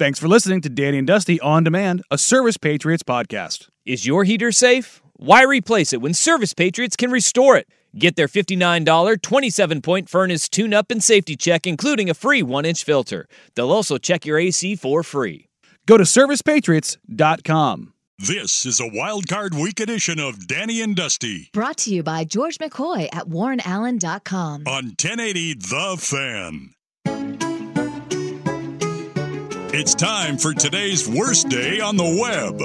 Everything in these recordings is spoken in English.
Thanks for listening to Danny and Dusty On Demand, a Service Patriots podcast. Is your heater safe? Why replace it when Service Patriots can restore it? Get their $59 27-point furnace tune-up and safety check, including a free 1-inch filter. They'll also check your AC for free. Go to servicepatriots.com. This is a Wildcard Week edition of Danny and Dusty, brought to you by George McCoy at warrenallen.com. On 1080 The Fan. It's time for today's worst day on the web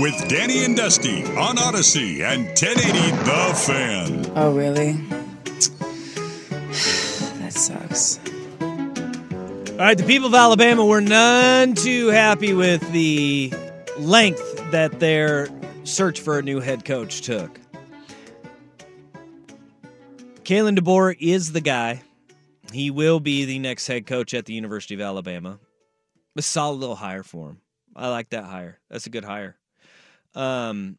with Danny and Dusty on Odyssey and 1080 The Fan. Oh, really? That sucks. All right, the people of Alabama were none too happy with the length that their search for a new head coach took. Kalen DeBoer is the guy. He will be the next head coach at the University of Alabama. A solid little hire for him. I like that hire. That's a good hire. But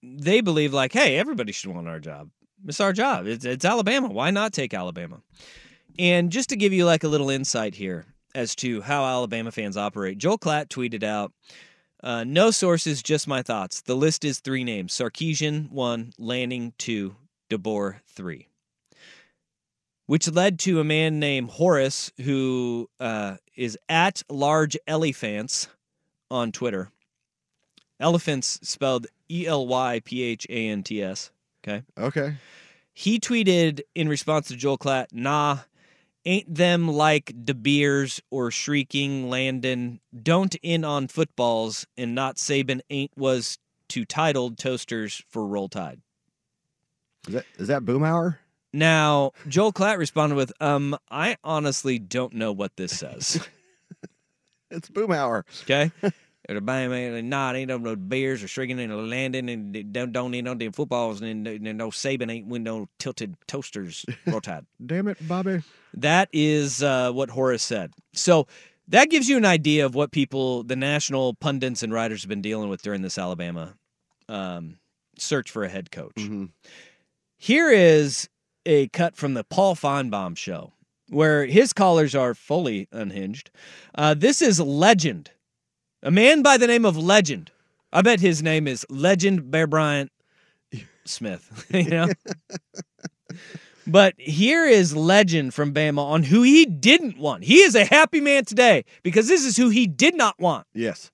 they believe, like, hey, everybody should want our job. It's our job. It's Alabama. Why not take Alabama? And just to give you like a little insight here as to how Alabama fans operate, Joel Klatt tweeted out, no sources, just my thoughts. The list is 3 names. Sarkisian, 1, Lanning, 2, DeBoer, 3. Which led to a man named Horace, who is at Large Elephants on Twitter. Elephants spelled E-L-Y-P-H-A-N-T-S. Okay. Okay. He tweeted in response to Joel Klatt, nah, ain't them like De Beers or Shrieking Landon. Don't in on footballs and not Saban ain't was too titled toasters for Roll Tide. Is that Boomhauer? Now, Joel Klatt responded with, I honestly don't know what this says. It's Boomhauer. Okay. Nah, ain't no beers or shrinking and landing and don't end on them footballs and no Saban ain't win no tilted toasters. Roll Tide. Damn it, Bobby. That is what Horace said. So that gives you an idea of what people, the national pundits and writers, have been dealing with during this Alabama search for a head coach. Mm-hmm. Here is a cut from the Paul Finebaum show, where his callers are fully unhinged. This is Legend, a man by the name of Legend. I bet his name is Legend Bear Bryant Smith, you know? But here is Legend from Bama on who he didn't want. He is a happy man today because this is who he did not want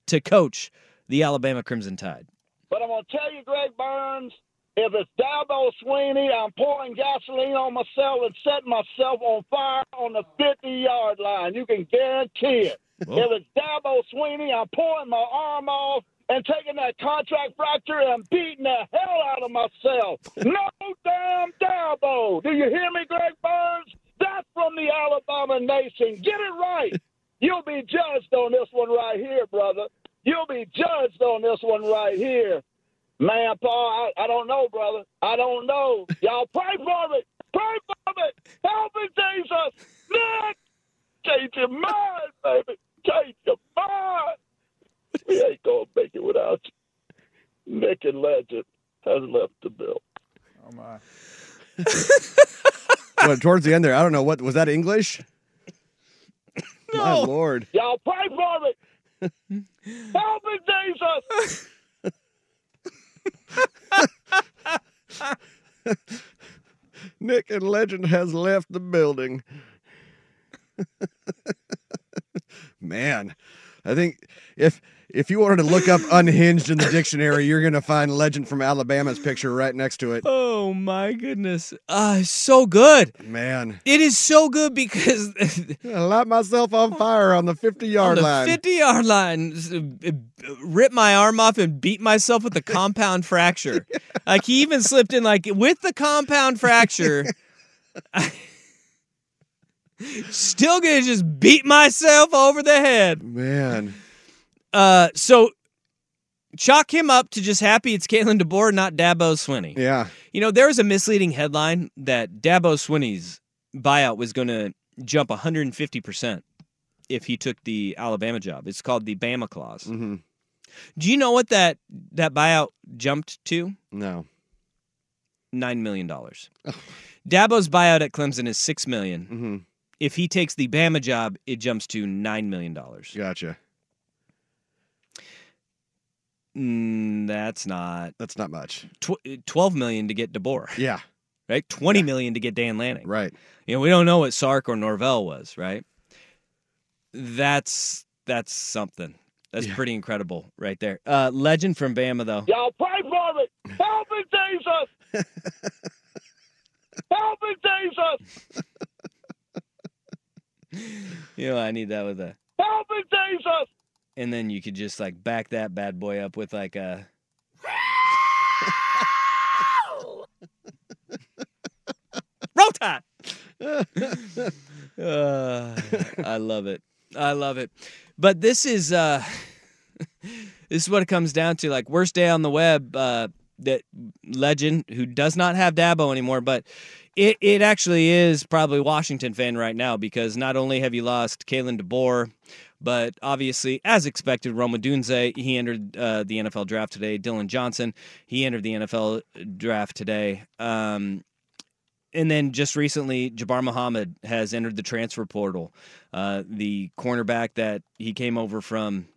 to coach the Alabama Crimson Tide. But I'm going to tell you, Greg Barnes, if it's Dabo Swinney, I'm pouring gasoline on myself and setting myself on fire on the 50-yard line. You can guarantee it. Whoa. If it's Dabo Swinney, I'm pouring my arm off and taking that contract fracture and beating the hell out of myself. No damn Dabo. Do you hear me, Greg Barnes? That's from the Alabama Nation. Get it right. You'll be judged on this one right here, brother. You'll be judged on this one right here. Man, Paul, I don't know, brother. I don't know. Y'all pray for me. Pray for me. Help me, Jesus. Nick, change your mind, baby. Change your mind. We ain't going to make it without you. Nick and Legend has left the bill. Oh, my. Well, towards the end there, I don't know. What was that, English? No. My Lord. Y'all pray for me. Help me, Jesus. Nick and Legend has left the building. Man, I think if you wanted to look up unhinged in the dictionary, you're going to find Legend from Alabama's picture right next to it. Oh, my goodness. So good. Man. It is so good because... I light myself on fire on the 50-yard line. 50-yard line. Rip my arm off and beat myself with a compound fracture. Yeah. Like, he even slipped in, like, with the compound fracture... Still gonna just beat myself over the head. Man. So chalk him up to just happy it's Kalen DeBoer, not Dabo Swinney. Yeah. You know, there was a misleading headline that Dabo Swinney's buyout was gonna jump 150% if he took the Alabama job. It's called the Bama Clause. Mm-hmm. Do you know what that buyout jumped to? No. $9 million. Oh. Dabo's buyout at Clemson is $6 million. Mm-hmm. If he takes the Bama job, it jumps to $9 million. Gotcha. That's not much. $12 million to get DeBoer. Yeah. Right? $20 million to get Dan Lanning. Right. You know, we don't know what Sark or Norvell was, right? That's something. That's pretty incredible right there. Legend from Bama, though. Y'all pray for it. Help me, Jesus. Help me, Jesus. You know, I need that with a help me, Jesus. And then you could just like back that bad boy up with like a roll tide. I love it. But this is what it comes down to. Like, worst day on the web. That Legend, who does not have Dabo anymore, but it actually is probably Washington fan right now, because not only have you lost Kalen DeBoer, but obviously, as expected, Roma Dunze, he entered the NFL draft today. Dylan Johnson, he entered the NFL draft today. And then just recently, Jabbar Muhammad has entered the transfer portal. The cornerback that he came over from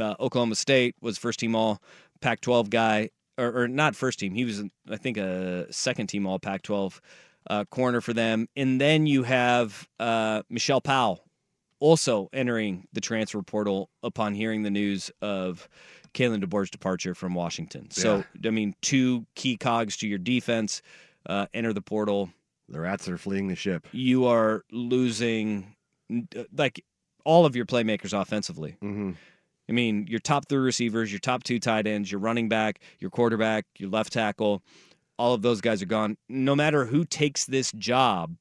Oklahoma State was first-team all Pac-12 guy. Or not first team. He was, I think, a second team all Pac-12 corner for them. And then you have Michelle Powell also entering the transfer portal upon hearing the news of Kalen DeBoer's departure from Washington. Yeah. So, I mean, two key cogs to your defense enter the portal. The Rats are fleeing the ship. You are losing, like, all of your playmakers offensively. Mm-hmm. I mean, your top three receivers, your top two tight ends, your running back, your quarterback, your left tackle, all of those guys are gone. No matter who takes this job,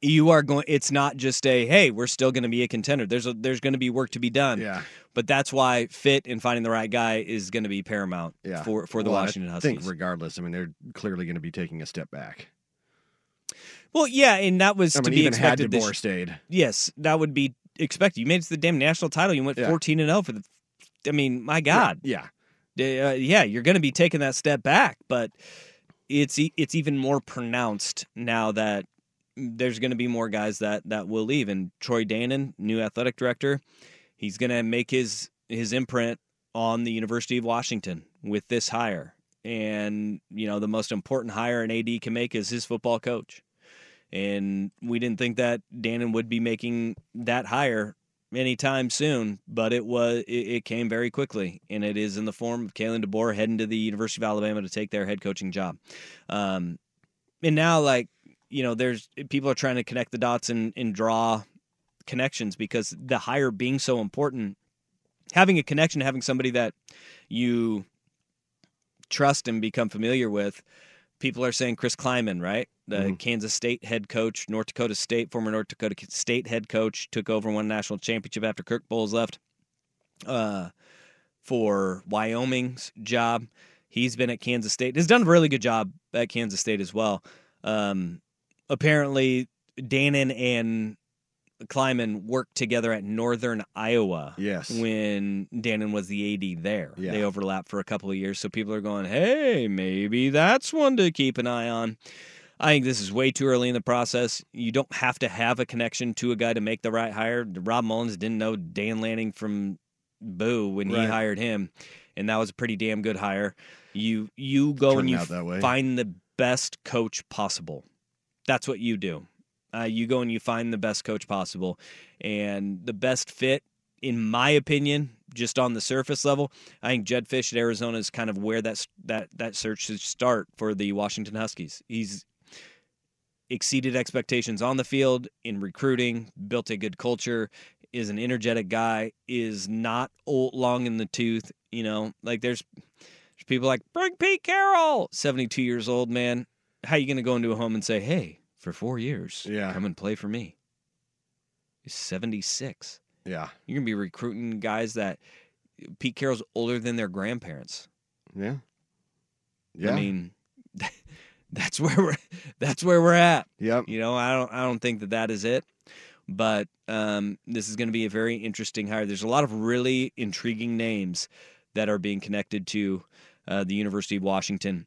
you are going. It's not just a, hey, we're still going to be a contender. There's going to be work to be done. Yeah. But that's why fit and finding the right guy is going to be paramount for the Washington Huskies. I think regardless, I mean, they're clearly going to be taking a step back. Well, yeah, and that was to be expected. Even had DeBoer stayed. Yes, that would be. Expect you made it to the damn national title. You went 14-0 for the. I mean, my God. Yeah, you're going to be taking that step back, but it's even more pronounced now that there's going to be more guys that will leave. And Troy Dannen, new athletic director, he's going to make his imprint on the University of Washington with this hire. And you know, the most important hire an AD can make is his football coach. And we didn't think that Dannen would be making that hire anytime soon, but it came very quickly, and it is in the form of Kalen DeBoer heading to the University of Alabama to take their head coaching job. And now, like, you know, there's people are trying to connect the dots and draw connections because the hire being so important, having a connection, having somebody that you trust and become familiar with. People are saying Chris Kleiman, right? The Kansas State head coach, former North Dakota State head coach, took over and won a national championship after Kirk Bulls left for Wyoming's job. He's been at Kansas State. He's done a really good job at Kansas State as well. Apparently, Dannen and Kleiman worked together at Northern Iowa. Yes, when Dannen was the AD there. Yeah. They overlapped for a couple of years, so people are going, hey, maybe that's one to keep an eye on. I think this is way too early in the process. You don't have to have a connection to a guy to make the right hire. Rob Mullins didn't know Dan Lanning from Boo when he hired him, and that was a pretty damn good hire. You go and you find the best coach possible. That's what you do. You go and you find the best coach possible. And the best fit, in my opinion, just on the surface level, I think Jed Fisch at Arizona is kind of where that search should start for the Washington Huskies. He's exceeded expectations on the field, in recruiting, built a good culture, is an energetic guy, is not old, long in the tooth. You know, like there's people like, bring Pete Carroll, 72 years old, man. How are you going to go into a home and say, hey, for 4 years, come and play for me? He's 76. Yeah. You're going to be recruiting guys that Pete Carroll's older than their grandparents. Yeah. Yeah. I mean, that's where we're at. Yep. You know, I don't think that is it. But this is going to be a very interesting hire. There's a lot of really intriguing names that are being connected to the University of Washington